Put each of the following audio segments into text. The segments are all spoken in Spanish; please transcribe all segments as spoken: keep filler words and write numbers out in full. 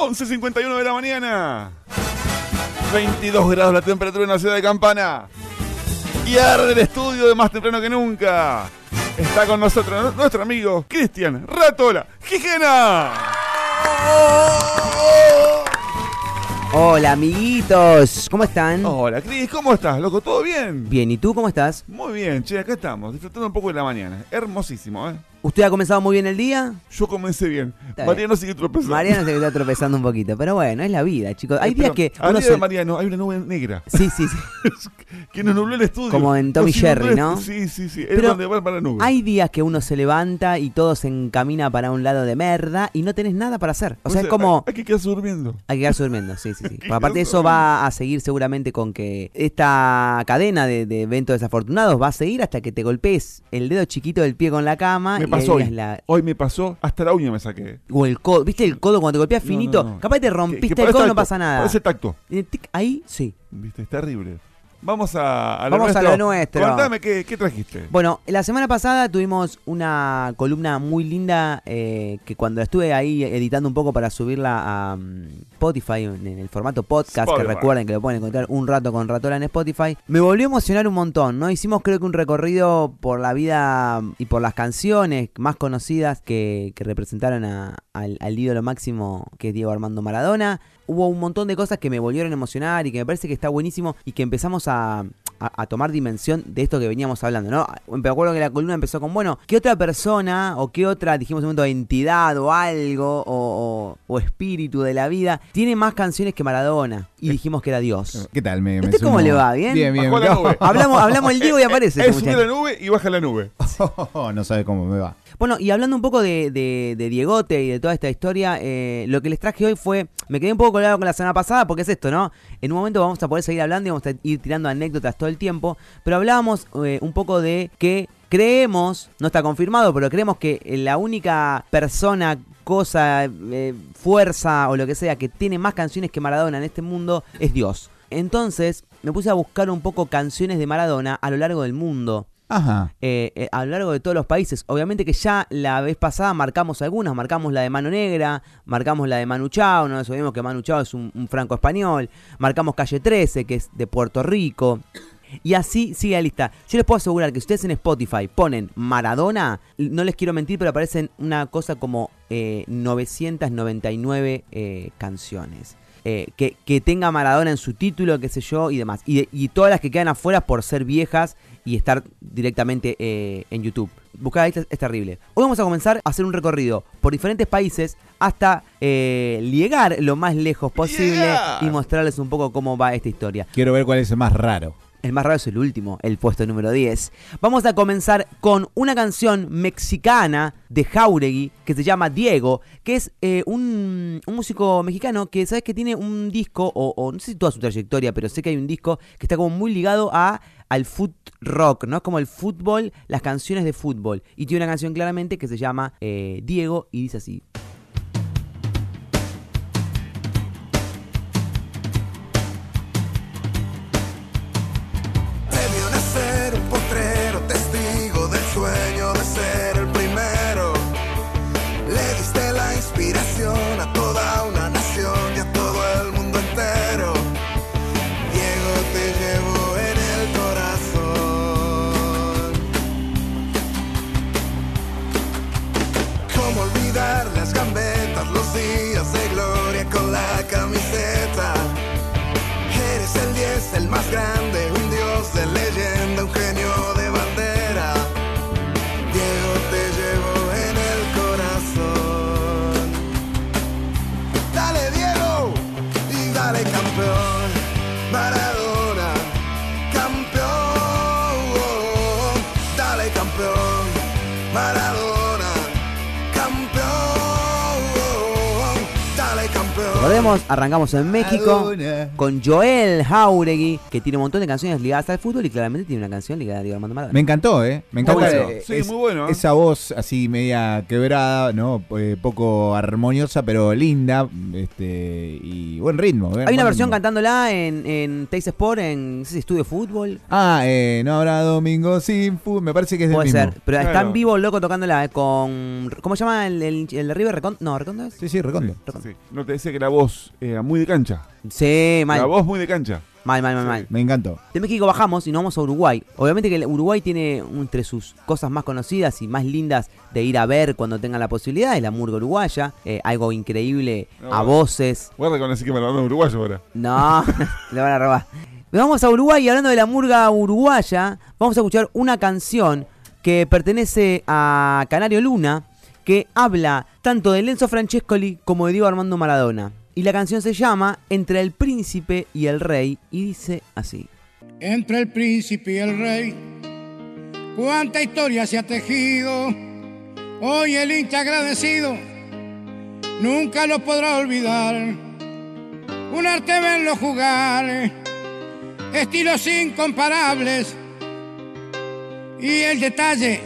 once cincuenta y uno de la mañana. veintidós grados la temperatura en la ciudad de Campana. Y arde el estudio de más temprano que nunca. Está con nosotros nuestro amigo Cristian Ratola Gigena. Hola amiguitos, ¿cómo están? Hola Cris, ¿cómo estás, loco? ¿Todo bien? Bien, ¿y tú cómo estás? Muy bien, che, acá estamos, disfrutando un poco de la mañana. Hermosísimo, ¿eh? ¿Usted ha comenzado muy bien el día? Yo comencé bien. Está Mariano bien. Sigue tropezando. Mariano se está tropezando un poquito, pero bueno, es la vida, chicos. Hay eh, días que... Uno se... de Mariano, hay una nube negra. Sí, sí, sí. Que nos nubló el estudio. Como en Tommy Shelby, ¿no? Sí, sí, sí. Pero es donde va para la nube. Hay días que uno se levanta y todo se encamina para un lado de merda y no tenés nada para hacer. O sea, o sea es como... Hay que quedarse durmiendo. Hay que quedarse durmiendo, sí, sí, sí. Aparte de eso va a seguir seguramente con que esta cadena de, de eventos desafortunados va a seguir hasta que te golpees el dedo chiquito del pie con la cama. Me pasó hoy. La... Hoy me pasó, hasta la uña me saqué. O el codo, ¿viste el codo cuando te golpeas finito? No, no, no. Capaz te rompiste que, que el codo, tacto, no pasa nada. Parece tacto. Ahí, sí. Viste, es terrible. Vamos a, a lo Vamos nuestro. a lo nuestro. Contame, ¿qué, qué trajiste? Bueno, la semana pasada tuvimos una columna muy linda eh, que cuando estuve ahí editando un poco para subirla a um, Spotify, en, en el formato podcast, Spotify. Que recuerden que lo pueden encontrar un rato con Ratola en Spotify, me volvió a emocionar un montón, ¿no? Hicimos creo que un recorrido por la vida y por las canciones más conocidas que, que representaron a, al, al ídolo máximo que es Diego Armando Maradona. Hubo un montón de cosas que me volvieron a emocionar y que me parece que está buenísimo y que empezamos a, a, a tomar dimensión de esto que veníamos hablando, ¿no? Me acuerdo que la columna empezó con, bueno, ¿qué otra persona o qué otra, dijimos en un momento, entidad o algo o, o, o espíritu de la vida tiene más canciones que Maradona? Y dijimos que era Dios. ¿Qué tal? Me, me ¿Este cómo le va? ¿Bien? Bien, bien. Bajó la nube. Hablamos, hablamos el Diego y aparece. Él sube la nube y baja la nube. No sabe cómo me va. Bueno, y hablando un poco de, de, de Diegote y de toda esta historia, eh, lo que les traje hoy fue, me quedé un poco colgado con la semana pasada porque es esto, ¿no? En un momento vamos a poder seguir hablando y vamos a ir tirando anécdotas todo el tiempo, pero hablábamos eh, un poco de que creemos, no está confirmado, pero creemos que la única persona, cosa, eh, fuerza o lo que sea que tiene más canciones que Maradona en este mundo es Dios. Entonces me puse a buscar un poco canciones de Maradona a lo largo del mundo. Ajá. Eh, eh, a lo largo de todos los países. Obviamente que ya la vez pasada marcamos algunas. Marcamos la de Mano Negra, marcamos la de Manu Chao. No nos olvidemos que Manu Chao es un, un franco español. Marcamos Calle trece, que es de Puerto Rico. Y así sigue la lista. Yo les puedo asegurar que si ustedes en Spotify ponen Maradona, no les quiero mentir, pero aparecen una cosa como eh, novecientas noventa y nueve eh, canciones. Eh, que, que tenga Maradona en su título, qué sé yo, y demás. Y, de, y todas las que quedan afuera por ser viejas y estar directamente eh, en YouTube. Buscar ahí es terrible. Hoy vamos a comenzar a hacer un recorrido por diferentes países hasta eh, llegar lo más lejos posible yeah. y mostrarles un poco cómo va esta historia. Quiero ver cuál es el más raro. El más raro es el último, el puesto número diez. Vamos a comenzar con una canción mexicana de Jáuregui que se llama Diego, que es eh, un, un músico mexicano que, ¿sabes que tiene un disco, o, o no sé si toda su trayectoria, pero sé que hay un disco que está como muy ligado a... al foot rock, ¿no? Como el fútbol, las canciones de fútbol. Y tiene una canción claramente que se llama eh, Diego y dice así. Debió nacer un postrero, testigo del sueño de ser el primero. Le diste la inspiración a toda una nación y a todo el mundo entero. Diego te llevó las gambetas, los días de gloria con la camiseta. Eres el diez, el más grande, un dios de leyenda, un genio de bandera. Diego te llevo en el corazón. Dale Diego y dale campeón Maradona, campeón. Dale campeón Maradona. Recordemos, arrancamos en México con Joel Jáuregui, que tiene un montón de canciones ligadas al fútbol y claramente tiene una canción ligada a Diego Armando Maradona. Me encantó, ¿eh? Me encantó. Muy bueno. eh, sí, es, muy bueno. ¿Eh? Esa voz así media quebrada, ¿no? Eh, poco armoniosa, pero linda. Este, y buen ritmo. Hay una versión ritmo. cantándola en, en Tays Sport, en ¿sí, Estudio Fútbol. Ah, eh, no habrá domingo sin fútbol. Me parece que es del mismo. Puede ser, pero claro. Están vivos, loco, tocándola eh, con... ¿Cómo se llama? ¿El, el, el de River? ¿Recondo? No, ¿Recondo es? Sí, sí, Recondo. Sí, Recondo. Sí. No te decía parece que la voz era muy de cancha. Sí, mal. La voz muy de cancha. Mal, mal, mal, sí, mal. Me encantó. De México bajamos y nos vamos a Uruguay. Obviamente que Uruguay tiene entre sus cosas más conocidas y más lindas de ir a ver cuando tengan la posibilidad es la murga uruguaya, eh, algo increíble, no, a voces. Guarda con decir que me lo van a uruguayo ahora. No, le van a robar. Nos vamos a Uruguay y hablando de la murga uruguaya, vamos a escuchar una canción que pertenece a Canario Luna, que habla tanto de Enzo Francescoli como de Diego Armando Maradona. Y la canción se llama Entre el príncipe y el rey y dice así. Entre el príncipe y el rey, cuánta historia se ha tejido. Hoy el hincha agradecido nunca lo podrá olvidar. Un arte verlo jugar, estilos incomparables y el detalle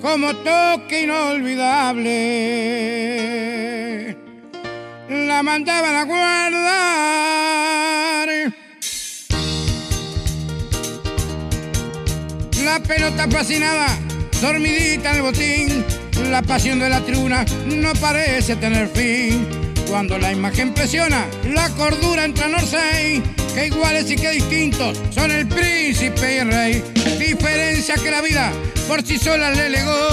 como toque inolvidable. La mandaban a guardar. La pelota fascinada, dormidita en el botín. La pasión de la tribuna no parece tener fin. Cuando la imagen presiona, la cordura entra en Orsay. Que iguales y que distintos son el príncipe y el rey. Diferencia que la vida por sí sola le legó.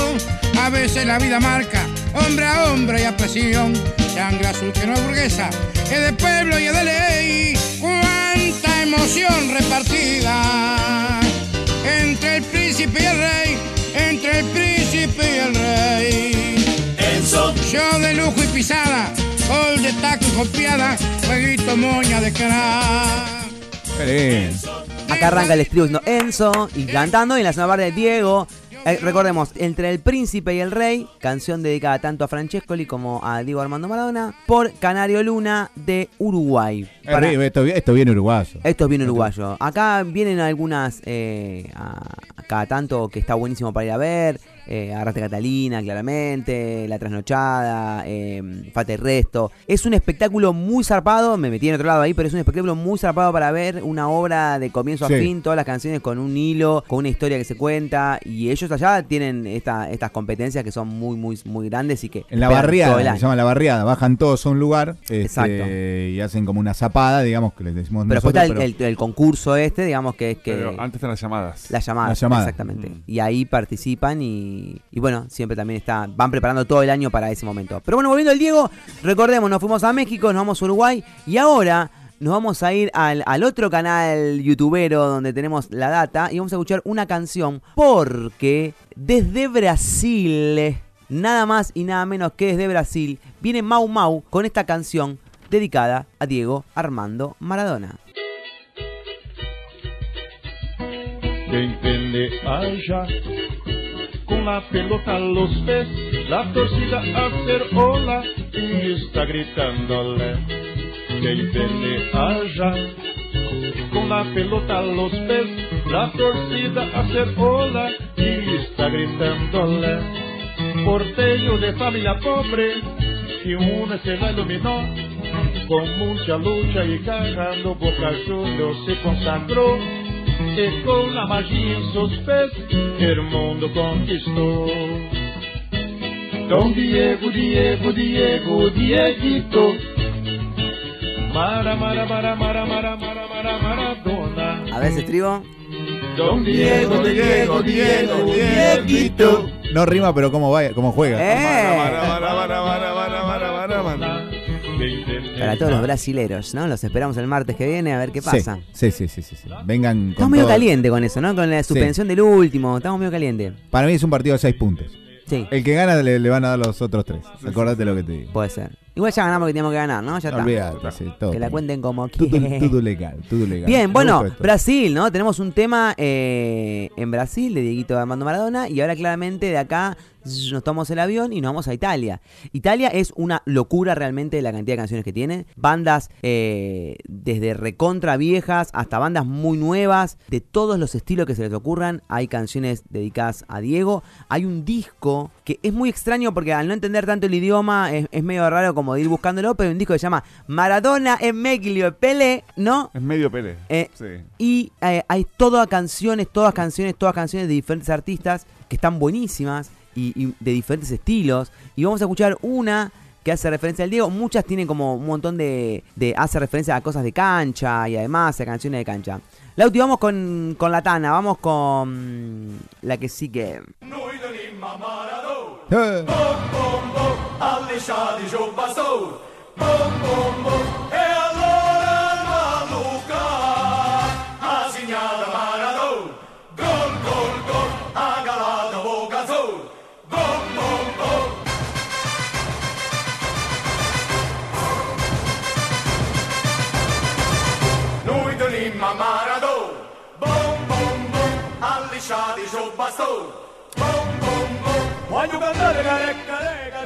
A veces la vida marca hombre a hombre y a presión. Sangre azul que no es burguesa, es de pueblo y es de ley. Cuánta emoción repartida entre el príncipe y el rey, entre el príncipe y el rey. Enzo. Yo de lujo y pisada, gol de taco y copiada, jueguito moña de cara. Hey. Acá arranca el estribo diciendo Enzo y cantando y en la zona bar de Diego. Eh, recordemos, Entre el príncipe y el rey, canción dedicada tanto a Francescoli como a Diego Armando Maradona, por Canario Luna de Uruguay. Para... Esto, esto viene uruguayo. Esto es bien uruguayo. Acá vienen algunas, eh, acá tanto que está buenísimo para ir a ver. Eh, Arrastre Catalina, claramente, La Trasnochada, eh, Fate Resto. Es un espectáculo muy zarpado, me metí en otro lado ahí, pero es un espectáculo muy zarpado para ver, una obra de comienzo sí. a fin, todas las canciones con un hilo, con una historia que se cuenta, y ellos allá tienen esta, estas competencias que son muy, muy, muy grandes y que... En la barriada, se llama la barriada, bajan todos a un lugar este, exacto, y hacen como una zapada, digamos, que les decimos pero nosotros. Después está el, pero... el, el concurso este, digamos que es que... Pero antes están las llamadas. Las llamadas, las llamadas. Exactamente. Mm. Y ahí participan y... Y, y bueno, siempre también está, van preparando todo el año para ese momento. Pero bueno, volviendo al Diego, recordemos, nos fuimos a México, nos vamos a Uruguay y ahora nos vamos a ir al, al otro canal youtubero donde tenemos la data y vamos a escuchar una canción porque desde Brasil, nada más y nada menos que desde Brasil, viene Mau Mau con esta canción dedicada a Diego Armando Maradona. Entende allá. Com a pelota aos pés, a torcida a ser hola e está gritando olé. Quem vende allá. Com a pelota aos pés, a torcida a ser hola e está gritando olé. Porteiro de família pobre, que uma cena iluminou, com muita luta e garra no Boca Juniors se consagrou. E com a magia em seus pés, o mundo conquistou. Dom Diego, Diego, Diego, Dieguito. Mara, mara, mara, mara, mara, mara, mara, Maradona. A ver ese trigo. Dom Diego, Diego, Diego, Dieguito. No rima, pero cómo va, cómo juega. Eh. Mara, mara, mara, mara, mara, mara, mara, mara. Para todos los brasileros, ¿no? Los esperamos el martes que viene a ver qué pasa. Sí, sí, sí, sí, sí. Vengan con Estamos todo. medio caliente con eso, ¿no? Con la suspensión sí. del último, estamos medio caliente. Para mí es un partido de seis puntos. Sí. El que gana le, le van a dar los otros tres. Acordate lo que te digo. Puede ser. Igual ya ganamos lo que teníamos que ganar, ¿no? Ya no, está. Olvidate, sí, todo. Que la cuenten como quieran. Todo legal, todo legal. Bien, bueno, Brasil, ¿no? Tenemos un tema eh, en Brasil de Dieguito Armando Maradona y ahora claramente de acá nos tomamos el avión y nos vamos a Italia. Italia es una locura realmente la cantidad de canciones que tiene. Bandas eh, desde recontra viejas hasta bandas muy nuevas. De todos los estilos que se les ocurran hay canciones dedicadas a Diego. Hay un disco que es muy extraño porque al no entender tanto el idioma es, es medio raro como de ir buscándolo. Pero hay un disco que se llama Maradona en Meglio Pele, ¿no? Es medio Pele, eh, sí. Y eh, hay todas canciones, todas canciones, todas canciones de diferentes artistas que están buenísimas y de diferentes estilos. Y vamos a escuchar una que hace referencia al Diego. Muchas tienen como un montón de, de hace referencia a cosas de cancha y además a canciones de cancha. Lauti, vamos con, con la tana, vamos con la que sí que...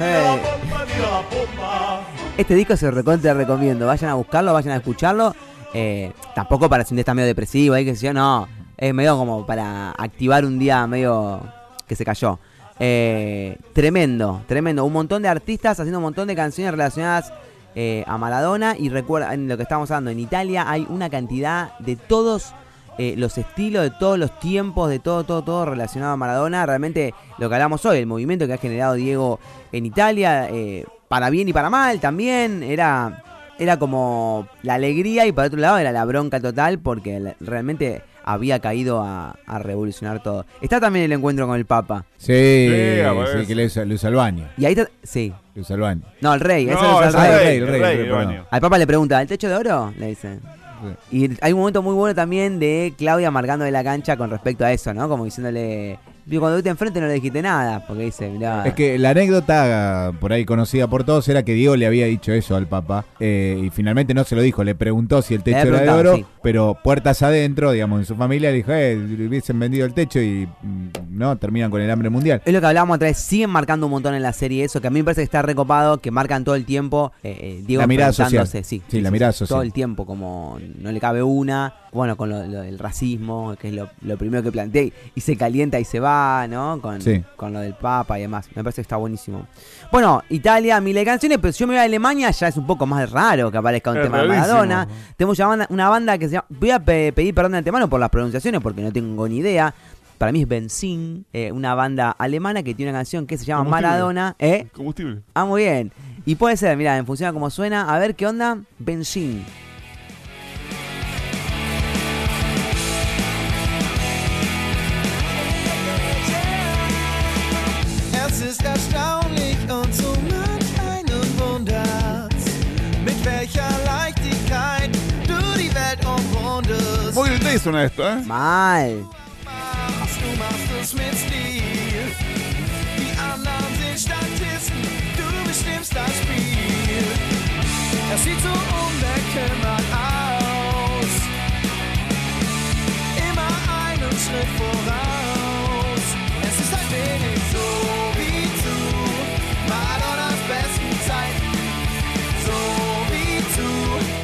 Eh. Hey. Este disco se recontra recomiendo. Vayan a buscarlo, vayan a escucharlo. Eh, tampoco para si un día está medio depresivo, ahí que se yo, no. Es medio como para activar un día medio que se cayó. Eh, tremendo, tremendo. Un montón de artistas haciendo un montón de canciones relacionadas eh, a Maradona. Y recuerda, en lo que estamos hablando, en Italia hay una cantidad de todos. Eh, los estilos de todos los tiempos, de todo, todo, todo relacionado a Maradona. Realmente lo que hablamos hoy, el movimiento que ha generado Diego en Italia, eh, para bien y para mal también, era, era como la alegría y para otro lado era la bronca total porque la, realmente había caído a, a revolucionar todo. Está también el encuentro con el Papa. Sí, sí, sí que le usa, le usa el baño. Y ahí está, sí. Le usa el baño. No, el rey, no, eso es el, el rey. rey, el rey, el rey, el rey el baño. Al Papa le pregunta, ¿el techo de oro? Le dice... Y hay un momento muy bueno también de Claudia marcando de la cancha con respecto a eso, ¿no? Como diciéndole, cuando viste enfrente no le dijiste nada, porque dice, mirá... Es que la anécdota por ahí conocida por todos era que Diego le había dicho eso al Papa, eh, y finalmente no se lo dijo, le preguntó si el techo era de oro, sí. Pero puertas adentro, digamos, en su familia le dijo, eh, hubiesen vendido el techo y no, terminan con el hambre mundial. Es lo que hablábamos otra vez, siguen marcando un montón en la serie eso, que a mí me parece que está recopado, que marcan todo el tiempo, eh, eh, Diego enfrentándose, sí, sí, sí, la mirada social. Todo el tiempo, como no le cabe una, bueno, con lo, lo del racismo, que es lo, lo primero que planteé, y se calienta y se va, ¿no? Con, sí. Con lo del Papa y demás. Me parece que está buenísimo. Bueno, Italia, miles de canciones, pero si yo me voy a Alemania ya es un poco más raro que aparezca un es tema rarísimo. De Maradona. Tenemos una banda, una banda que se llama... Voy a pe- pedir perdón de antemano por las pronunciaciones porque no tengo ni idea. Para mí es Benzin, eh, una banda alemana que tiene una canción que se llama Maradona. ¿Eh? Combustible. Ah, muy bien. Y puede ser, mirá, en función a cómo suena. A ver qué onda. Benzin. Ist erstaunlich und somit einen Wunder, mit welcher Leichtigkeit du die Welt umrundest. Muy intenso en esto, ¿eh? Mal. Du machst es mit Stil. Die anderen sind Statisten, du bestimmst das Spiel. Es sieht so unbekümmert aus. Immer einen Schritt voraus. Es ist ein wenig so.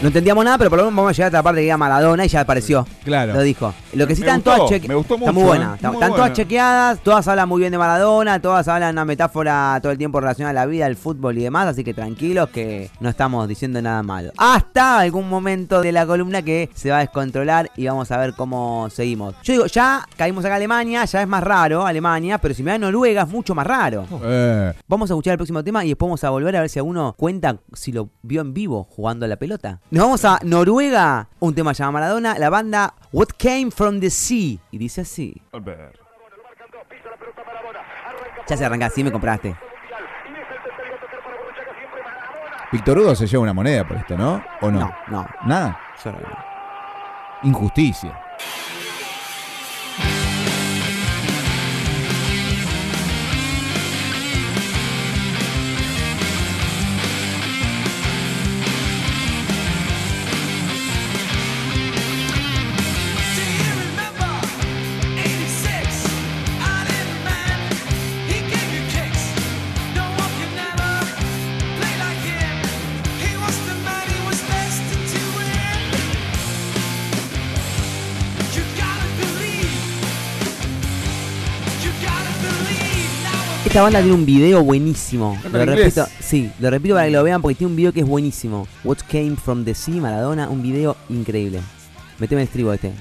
No entendíamos nada, pero por lo menos vamos a llegar a otra parte que diga Maradona y ya apareció. Claro. Lo dijo. Lo que sí están todas chequeadas. Está muy buena. Están todas chequeadas, todas hablan muy bien de Maradona, todas hablan una metáfora todo el tiempo relacionada a la vida, el fútbol y demás, así que tranquilos que no estamos diciendo nada malo. Hasta algún momento de la columna que se va a descontrolar y vamos a ver cómo seguimos. Yo digo, ya caímos acá a Alemania, ya es más raro Alemania, pero si me da Noruega es mucho más raro. Eh. Vamos a escuchar el próximo tema y después vamos a volver a ver si alguno cuenta si lo vio en vivo jugando a la pelota. Nos vamos a Noruega, un tema llamado Maradona, la banda What Came From the Sea. Y dice así. Albert. Ya se arranca así, me compraste. Víctor Hugo se lleva una moneda por esto, ¿no? ¿O no? No, no. ¿Nada? Yo no. Injusticia. Esta banda tiene un video buenísimo. Lo repito, sí, lo repito para que lo vean porque tiene un video que es buenísimo. What Came From the Sea, Maradona, un video increíble. Meteme el estribo este.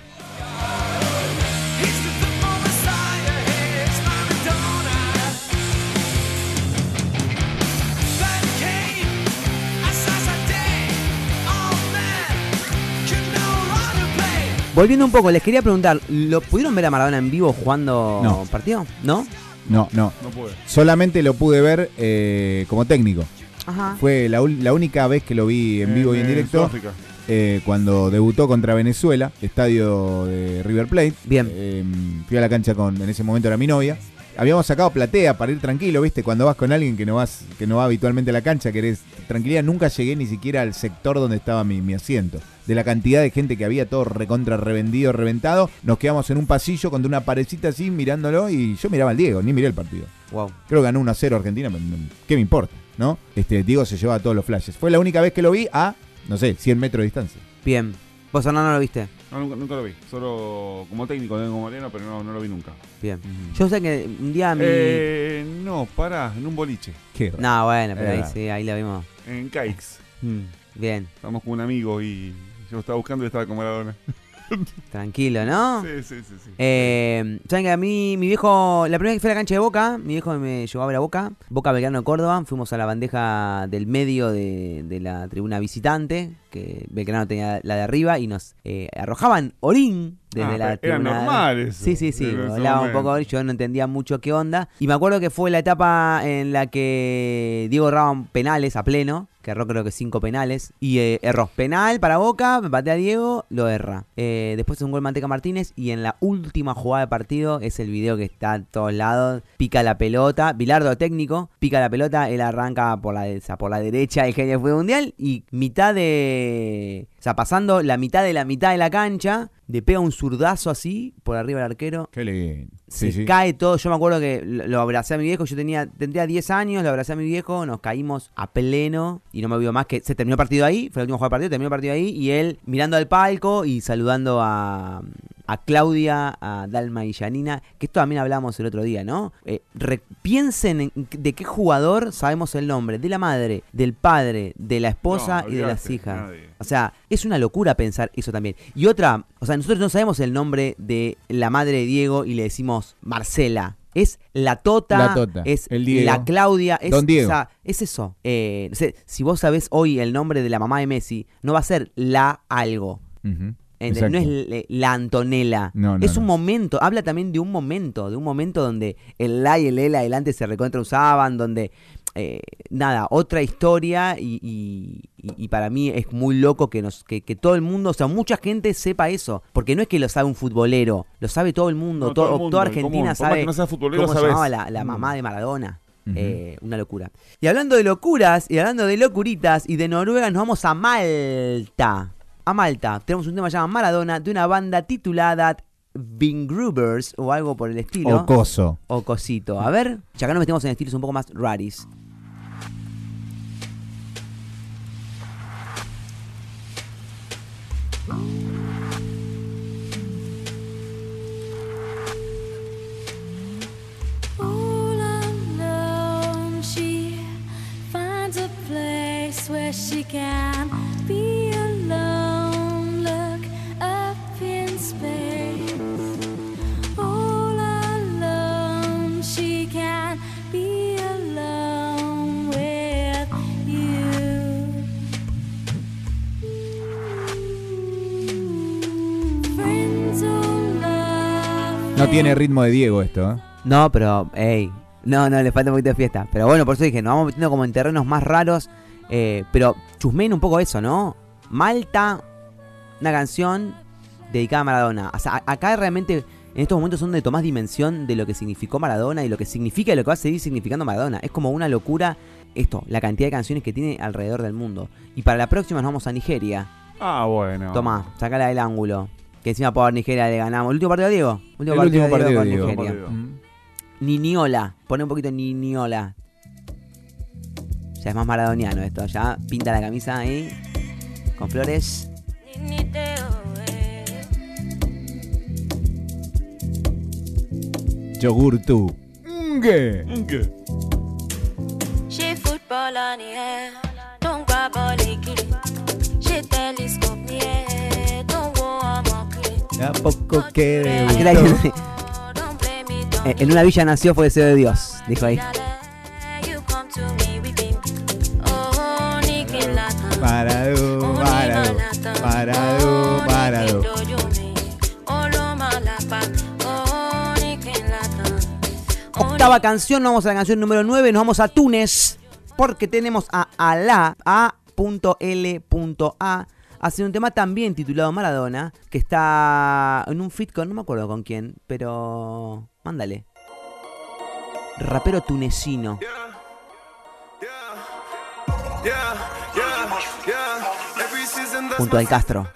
Volviendo un poco, les quería preguntar, ¿lo pudieron ver a Maradona en vivo jugando no. partido? ¿No? No, no. No pude. Solamente lo pude ver eh, como técnico. Ajá. Fue la, la única vez que lo vi en vivo en, y en directo. En eh, cuando debutó contra Venezuela, estadio de River Plate. Bien. Eh, fui a la cancha con, en ese momento era mi novia. Habíamos sacado platea para ir tranquilo, ¿viste? Cuando vas con alguien que no vas, que no va habitualmente a la cancha, querés tranquilidad. Nunca llegué ni siquiera al sector donde estaba mi, mi asiento. De la cantidad de gente que había, todo recontra revendido, reventado. Nos quedamos en un pasillo con una parecita así mirándolo y yo miraba al Diego, ni miré el partido. Wow. Creo que ganó uno a cero Argentina, ¿qué me importa? ¿No? Este Diego se llevaba todos los flashes. Fue la única vez que lo vi a, no sé, cien metros de distancia. Bien. ¿Vos, Ana, no lo viste? No, nunca, nunca lo vi. Solo como técnico, tengo Mariano, pero no, no lo vi nunca. Bien. Mm. Yo sé que un día... Mi... Eh, no, pará, en un boliche. ¿Qué? No, bueno, pero eh, ahí sí, ahí lo vimos. En Caix. Mm. Bien. Estamos con un amigo y yo estaba buscando y estaba con Maradona. Tranquilo, ¿no? Sí, sí, sí. sí. Eh, Saben que a mí, mi viejo, la primera vez que fui a la cancha de Boca, mi viejo me llevó a ver a Boca. Boca Belgrano de Córdoba, fuimos a la bandeja del medio de, de la tribuna visitante, que Belgrano tenía la de arriba, y nos eh, arrojaban orín desde ah, la tribuna. Era normal eso. Sí, sí, sí. Hablaba un poco, yo no entendía mucho qué onda. Y me acuerdo que fue la etapa en la que Diego erraba penales a pleno. Que erró creo que cinco penales. Y eh, erró. Penal para Boca, me patea a Diego, lo erra. Eh, después es un gol Manteca Martínez. Y en la última jugada de partido, es el video que está a todos lados. Pica la pelota. Bilardo técnico. Pica la pelota. Él arranca por la, por la derecha. El genio del fútbol mundial. Y mitad de... O sea, pasando la mitad de la mitad de la cancha, le pega un zurdazo así por arriba del arquero. Qué lindo. Se sí, cae sí. todo. Yo me acuerdo que lo abracé a mi viejo. Yo tenía tendría diez años, lo abracé a mi viejo. Nos caímos a pleno y no me vio más que... Se terminó el partido ahí. Fue el último juego de partido. Terminó el partido ahí y él mirando al palco y saludando a... a Claudia, a Dalma y Janina, que esto también hablábamos el otro día, ¿no? Eh, piensen en de qué jugador sabemos el nombre, de la madre, del padre, de la esposa no, y de las hijas. Nadie. O sea, es una locura pensar eso también. Y otra, o sea, nosotros no sabemos el nombre de la madre de Diego y le decimos Marcela. Es la Tota, la tota es el Diego, la Claudia, es, Don Diego. O sea, es eso. Eh, no sé, si vos sabés hoy el nombre de la mamá de Messi, no va a ser la algo. Uh-huh. Entonces, no es la Antonella. No, no, es un no. momento. Habla también de un momento. De un momento donde el la y el el adelante se recontra usaban. Donde, eh, nada, otra historia. Y, y, y para mí es muy loco que, nos, que, que todo el mundo, o sea, mucha gente sepa eso. Porque no es que lo sabe un futbolero. Lo sabe todo el mundo. No, todo, todo el mundo, toda Argentina sabe no cómo se llamaba la, la mamá de Maradona. Uh-huh. eh, una locura. Y hablando de locuras, y hablando de locuritas, y de Noruega, nos vamos a Malta. A Malta, tenemos un tema llamado Maradona de una banda titulada Vingroovers o algo por el estilo. O coso. O cosito. A ver, ya que nos metemos en estilos un poco más raris. All alone she finds a place where she can be alone. Space. All alone, she can't be alone with you. Friends who love. No tiene ritmo de Diego esto, ¿eh? No, pero, hey, no, no, le falta un poquito de fiesta. Pero bueno, por eso dije, nos vamos metiendo como en terrenos más raros. Eh, pero chusmeen un poco eso, ¿no? Malta, una canción dedicada a Maradona. O sea, acá realmente en estos momentos son donde tomás dimensión de lo que significó Maradona y lo que significa y lo que va a seguir significando Maradona. Es como una locura esto, la cantidad de canciones que tiene alrededor del mundo. Y para la próxima nos vamos a Nigeria. Ah, bueno. Tomá, sacala del ángulo. Que encima por Nigeria le ganamos. ¿El último partido de Diego? El último, El último partido, partido de Diego. Diego. Mm. Niniola. Poné un poquito Niniola. Ya es más maradoniano esto. Ya pinta la camisa ahí. Con flores. Yogurtu. Nge. Nge. She football on the air. Don't grab all the kid. She telescope me. Don't go on my kid. A poco que de... En una villa nació fue deseo de Dios, dijo ahí. Parado, parado, parado, parado. Octava canción, nos vamos a la canción número nueve, nos vamos a Túnez, porque tenemos a A L A, A L A, haciendo un tema también titulado Maradona, que está en un feat con, no me acuerdo con quién, pero mándale. Rapero tunecino. Yeah, yeah, yeah, yeah, yeah. Junto al Castro.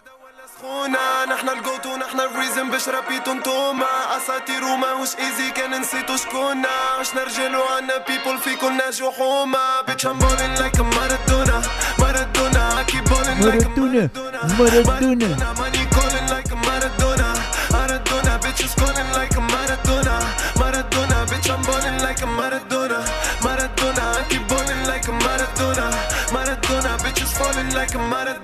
نحن الجوت ونحن الريزن بشرب بيتونتوما اساطير وما وش ايزي كان نسيتو شكونا عشنا رجال وعنا بيبول فيكم ناجو حوما بيتش ام بولين لايك مارادونا مارادونا اي كيب بولين لايك مارادونا مارادونا ماني كولين لايك مارادونا مارادونا بيتش از كولين لايك مارادونا مارادونا بيتش ام بولين لايك مارادونا مارادونا اي كيب بولين لايك مارادونا مارادونا بيتش از كولين لايك مارادونا.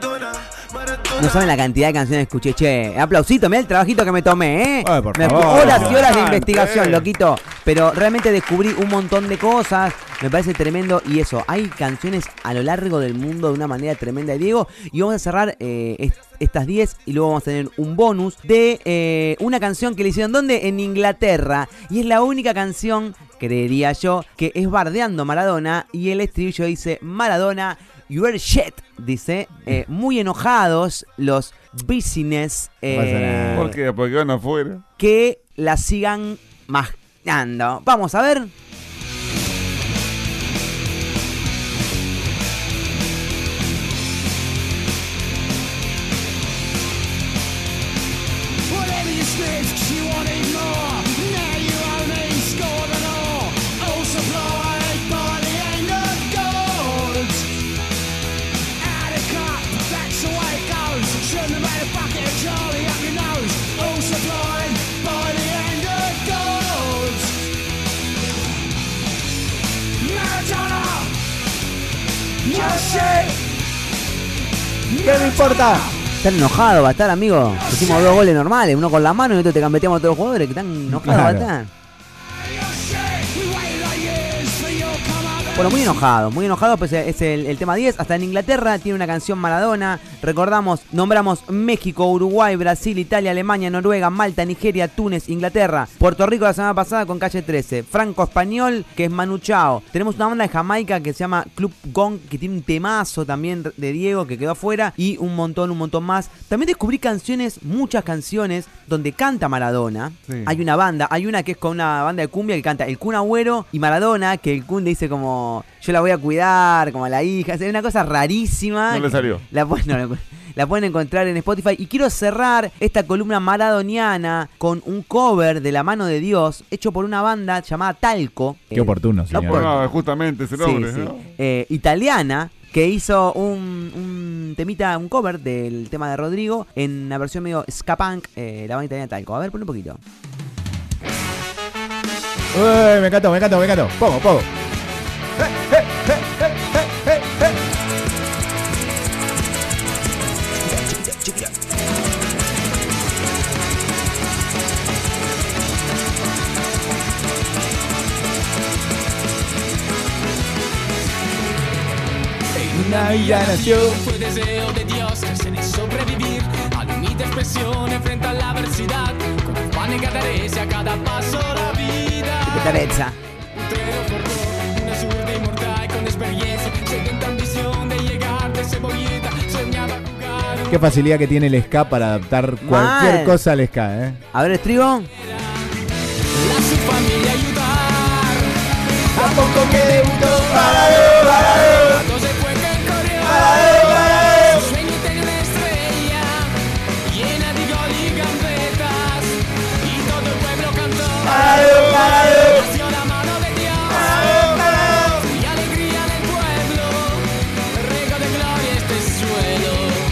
No saben la cantidad de canciones que escuché, che. Aplausito, mirá el trabajito que me tomé, eh. Ay, por favor, me... Horas y horas de investigación, loquito. Pero realmente descubrí un montón de cosas. Me parece tremendo. Y eso, hay canciones a lo largo del mundo de una manera tremenda, Diego. Y vamos a cerrar eh, est- estas diez. Y luego vamos a tener un bonus de eh, una canción que le hicieron, ¿dónde? En Inglaterra. Y es la única canción, creería yo, que es bardeando Maradona. Y el estribillo dice: Maradona, you're shit, dice. Eh, muy enojados los business. Eh, ¿Por qué? Porque van afuera. Que la sigan mascando. Vamos a ver. ¿Qué me importa? Están enojados, va a estar, amigo. Hicimos dos goles normales, uno con la mano y otro te campeteamos a todos los jugadores que están enojados, claro. Va a estar. Bueno, muy enojados, muy enojados, pues es el, el tema diez. Hasta en Inglaterra tiene una canción Maradona. Recordamos, nombramos México, Uruguay, Brasil, Italia, Alemania, Noruega, Malta, Nigeria, Túnez, Inglaterra, Puerto Rico la semana pasada con Calle trece, Franco Español, que es Manu Chao. Tenemos una banda de Jamaica que se llama Club Gong, que tiene un temazo también de Diego que quedó afuera, y un montón, un montón más. También descubrí canciones, muchas canciones, donde canta Maradona. Sí. Hay una banda, hay una que es con una banda de cumbia que canta el Kun Agüero y Maradona, que el Kun le dice como: yo la voy a cuidar, como a la hija. Es una cosa rarísima. No le salió. La, no, la pueden encontrar en Spotify. Y quiero cerrar esta columna maradoniana con un cover de La Mano de Dios, hecho por una banda llamada Talco. Qué eh, oportuno, señor. No, no, justamente ese nombre, sí, sí. ¿No? Eh, italiana, que hizo un, un temita, un cover del tema de Rodrigo, en una versión medio ska punk, eh, la banda italiana Talco. A ver, pon un poquito. Uy, me encantó, me encantó, me encantó. Poco, poco. Hey, hey, hey, hey, hey, hey, hey. Check it out, check it out. En una villa nació, fue deseo de Dios hacer sobrevivir a la humilde expresión frente a la adversidad, con pan y catarese a cada paso la vida. Qué facilidad que tiene el ska para adaptar mal cualquier cosa al ska, ¿eh? A ver, estribo.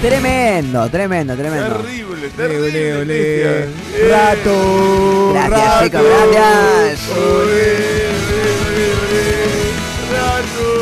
Tremendo, tremendo, tremendo. Terrible, terrible. Ole, ole. Rato. Gracias, chicos, gracias. Ole, ole, ole, ole. Rato.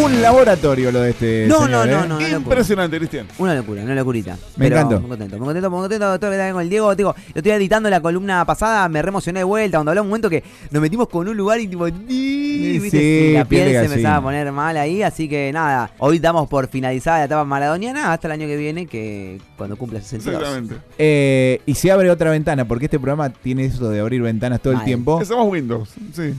Un laboratorio lo de este no, señor, no, no, ¿eh? no, no, no. Impresionante, Cristian. Una locura, una locurita. Me encanta. Muy contento, muy contento, muy contento. Todo lo que está con el Diego, digo, lo estoy editando la columna pasada, me reemocioné de vuelta cuando hablaba un momento que nos metimos con un lugar y tipo... Sí, ¿viste? Sí, la piel, piel se empezaba a poner mal ahí, así que nada, hoy damos por finalizada la etapa maradoniana hasta el año que viene, que cuando cumpla sesenta y dos. Exactamente. Eh, y se abre otra ventana, porque este programa tiene eso de abrir ventanas todo Ay. el tiempo. Estamos Windows, sí.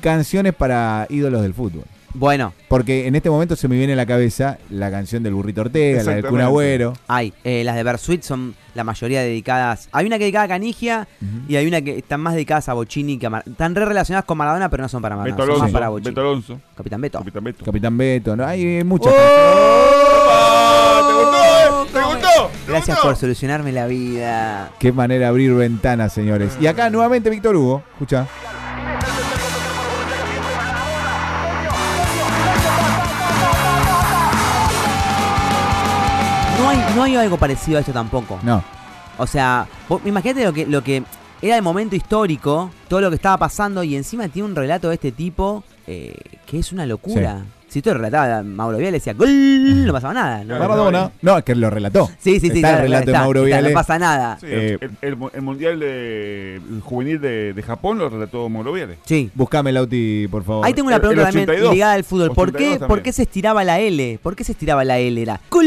Canciones para ídolos del fútbol. Bueno. Porque en este momento se me viene a la cabeza la canción del Burrito Ortega, la del Kun Agüero. Hay, eh, las de Bersuit son la mayoría dedicadas... Hay una que dedicada a Canigia uh -huh. y hay una que están más dedicadas a Bochini, que a Mar... están re relacionadas con Maradona, pero no son para Maradona, Beto Alonso, son más para Bochini. Beto Alonso. Capitán Beto. Capitán Beto. Capitán Beto, ¿no? Hay muchas. ¡Oh! ¡Te gustó, eh! ¡Te gustó! ¡Te Gracias gustó! Por solucionarme la vida. Qué manera de abrir ventanas, señores. Y acá nuevamente Víctor Hugo. Escuchá. No hay, no hay algo parecido a esto tampoco. No. O sea, vos, imagínate lo que, lo que era el momento histórico, todo lo que estaba pasando, y encima tiene un relato de este tipo eh, que es una locura. Sí. Si tú lo relataba Mauro Viale, decía gol, no pasaba nada. No, Maradona. No, es que lo relató. Sí, sí, está sí. Está el relato está, de Mauro está, Viale. No pasa nada. Sí, eh, el, el, el mundial de, el juvenil de, de Japón lo relató Mauro Viale. Sí. Buscame, Lauti, por favor. Ahí tengo una pregunta también ligada al fútbol. ¿Por qué, también. ¿Por qué se estiraba la L? ¿Por qué se estiraba la L? Era gol.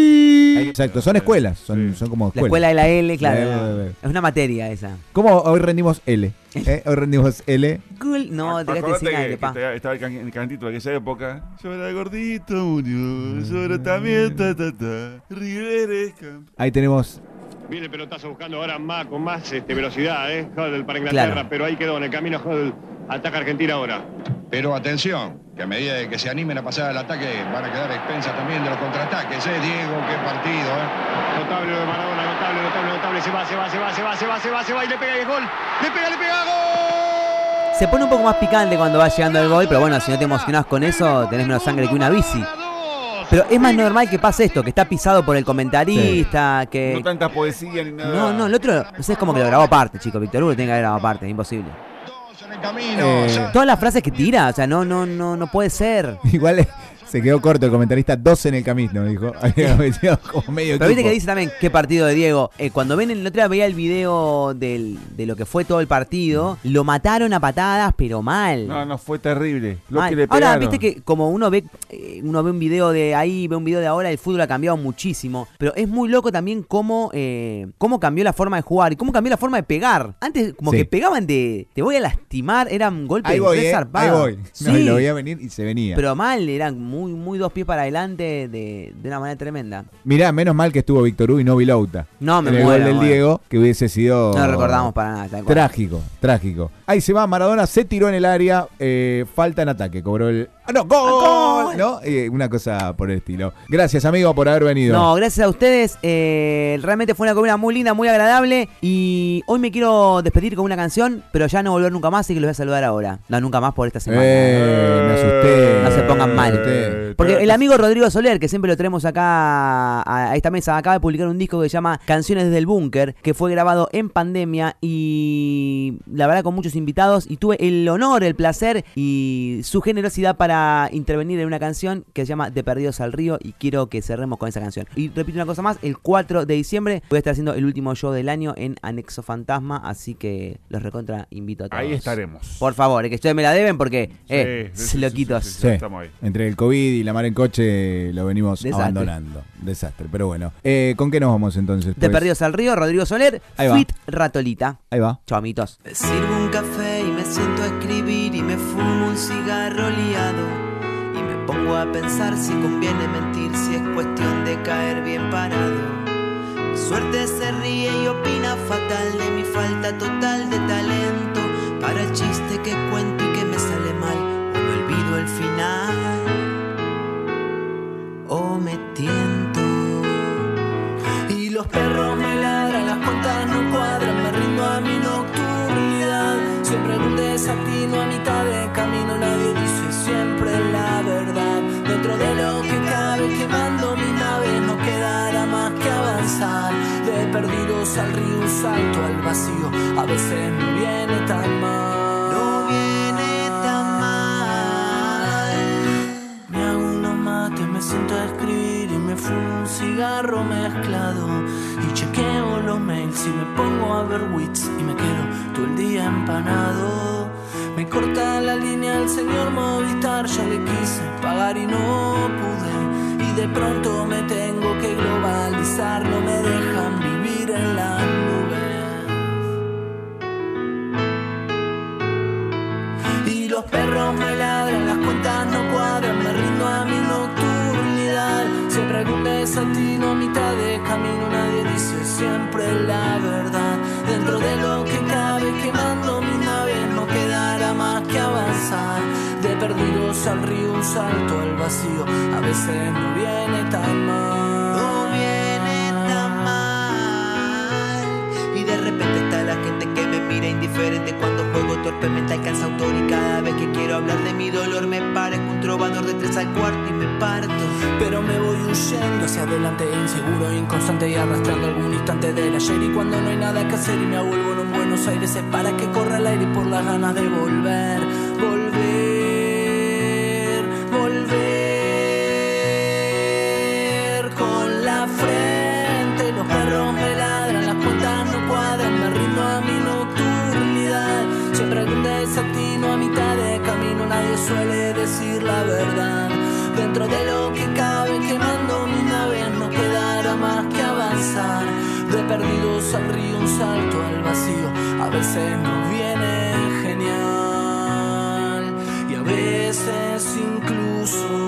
Exacto, son escuelas. Son, sí. son como escuelas. La escuela de la L, claro. La L, la L. Es una materia esa. ¿Cómo hoy rendimos L? ¿Eh? Hoy rendimos L. Cool. No, te quedaste sin aire, pa. Estaba el cantito de aquella época. Yo era gordito, murió. Yo era también, ta, ta, ta. River. Ahí tenemos. Viene pelotazo buscando ahora más, con más este, velocidad, ¿eh? Hodel para Inglaterra, claro. Pero ahí quedó en el camino. Hodel ataca Argentina ahora. Pero atención, que a medida de que se animen a pasar al ataque, van a quedar expensas también de los contraataques, ¿eh? Diego, qué partido, ¿eh? Notable lo de Maradona, notable, notable, notable. Se va, se va, se va, se va, se va, se va, se va y le pega y es gol. ¡Le pega, le pega, gol! Se pone un poco más picante cuando va llegando el gol, pero bueno, si no te emocionás con eso, tenés menos sangre que una bici. Pero es más normal que pase esto, que está pisado por el comentarista, sí. que... No tanta poesía ni nada. No, no, el otro, no sé, es como que lo grabó aparte, chico. Víctor Hugo tiene que haber grabado aparte, es imposible. Eh, Todas las frases que tira, o sea, no, no, no, no puede ser. Igual es... Se quedó corto el comentarista, dos en el camino, dijo. Había metido como medio Pero viste que dice también, qué partido de Diego. Eh, cuando ven, el otro día veía el video del, de lo que fue todo el partido, lo mataron a patadas, pero mal. No, no, fue terrible. Lo mal. Que le pegaron. Ahora, viste que como uno ve, eh, uno ve un video de ahí, ve un video de ahora, el fútbol ha cambiado muchísimo. Pero es muy loco también cómo, eh, cómo cambió la forma de jugar y cómo cambió la forma de pegar. Antes, como sí. que pegaban de, te voy a lastimar, eran golpes de eh, zarpado. Ahí voy, no, sí. lo veía venir y se venía. Pero mal, eran muy... Muy, muy dos pies para adelante de, de una manera tremenda. Mirá, menos mal que estuvo Víctor Hugo y no Vilouta. No, me muero. El gol del bueno. Diego, que hubiese sido... No recordamos para nada. Tal cual. Trágico, trágico. Ahí se va, Maradona se tiró en el área, eh, falta en ataque, cobró el... ¡Ah, no! ¡Gol! ¡Gol! ¿No? Eh, una cosa por el estilo. Gracias, amigo, por haber venido. No, gracias a ustedes. Eh, realmente fue una comida muy linda, muy agradable. Y hoy me quiero despedir con una canción, pero ya no volver nunca más, así que los voy a saludar ahora. No, nunca más por esta semana. Eh, me asusté. No se pongan mal. Usted. Porque el amigo Rodrigo Soler, que siempre lo traemos acá a esta mesa, acaba de publicar un disco que se llama Canciones desde el Búnker, que fue grabado en pandemia y la verdad con muchos invitados, y tuve el honor, el placer y su generosidad para intervenir en una canción que se llama De Perdidos al Río, y quiero que cerremos con esa canción. Y repito una cosa más, el cuatro de diciembre voy a estar haciendo el último show del año en Anexo Fantasma, así que los recontra invito a todos. Ahí estaremos. Por favor, que ustedes me la deben porque, eh, sí, sí, loquitos. Sí, sí, sí, sí. Estamos ahí. Entre el COVID y la mar en coche lo venimos Desastre. abandonando. Desastre, pero bueno. Eh, ¿Con qué nos vamos entonces? Pues? De Perdidos al Río, Rodrigo Soler, Fit Ratolita. Ahí va. Chau, amitos. Me sirvo un café y me siento a escribir y me fumo un cigarro liado y me pongo a pensar si conviene mentir, si es cuestión de caer bien parado. Mi suerte se ríe y opina fatal de mi falta total de talento para el chiste que cuento y que me sale mal o me olvido el final. O me tiento y los perros me ladran, las cuentas no cuadran, me rindo a mi nocturnidad. Siempre en un desatino a mitad de camino, nadie dice siempre la verdad. Dentro de lo que cabe, quemando mi nave, no quedará más que avanzar. De perdidos al río, salto al vacío, a veces no viene tan mal. No viene tan mal. Me hago uno más Bersuit y me quedo todo el día empanado. Me corta la línea el señor Movistar, yo le quise pagar y no pude. Y de pronto me tengo que globalizar, no me dejan vivir en la nube. Y los perros me ladran, las cuentas no cuadran, me rindo a mi nocturnidad. Siempre algún desatino a mitad de camino, nadie dice siempre la verdad. Dentro de lo que cabe quemando mis naves, no quedará más que avanzar. De perdidos al río, un salto al vacío, a veces no viene tan mal. No viene tan mal. Y de repente está la gente que me mira indiferente cuando juego torpe, me alcanza autor. Y cada vez que quiero hablar de mi dolor me parezco un trovador de tres al cuarto y me parto. Pero me voy huyendo hacia adelante, inseguro, inconstante y arrastrando algún instante del ayer. Y cuando no hay nada que hacer y me avuelvo en un Buenos Aires es para que corra el aire y por las ganas de volver, volver, volver. Con la frente los perros me ladran, las cuentas no cuadran, me rindo a mi nocturnidad. Siempre algún desatino a mitad de camino, nadie suele decir la verdad. Dentro de lo que cabe quemando mi nave, no quedará más que avanzar. De perdidos al río, un salto al vacío, a veces nos viene genial y a veces incluso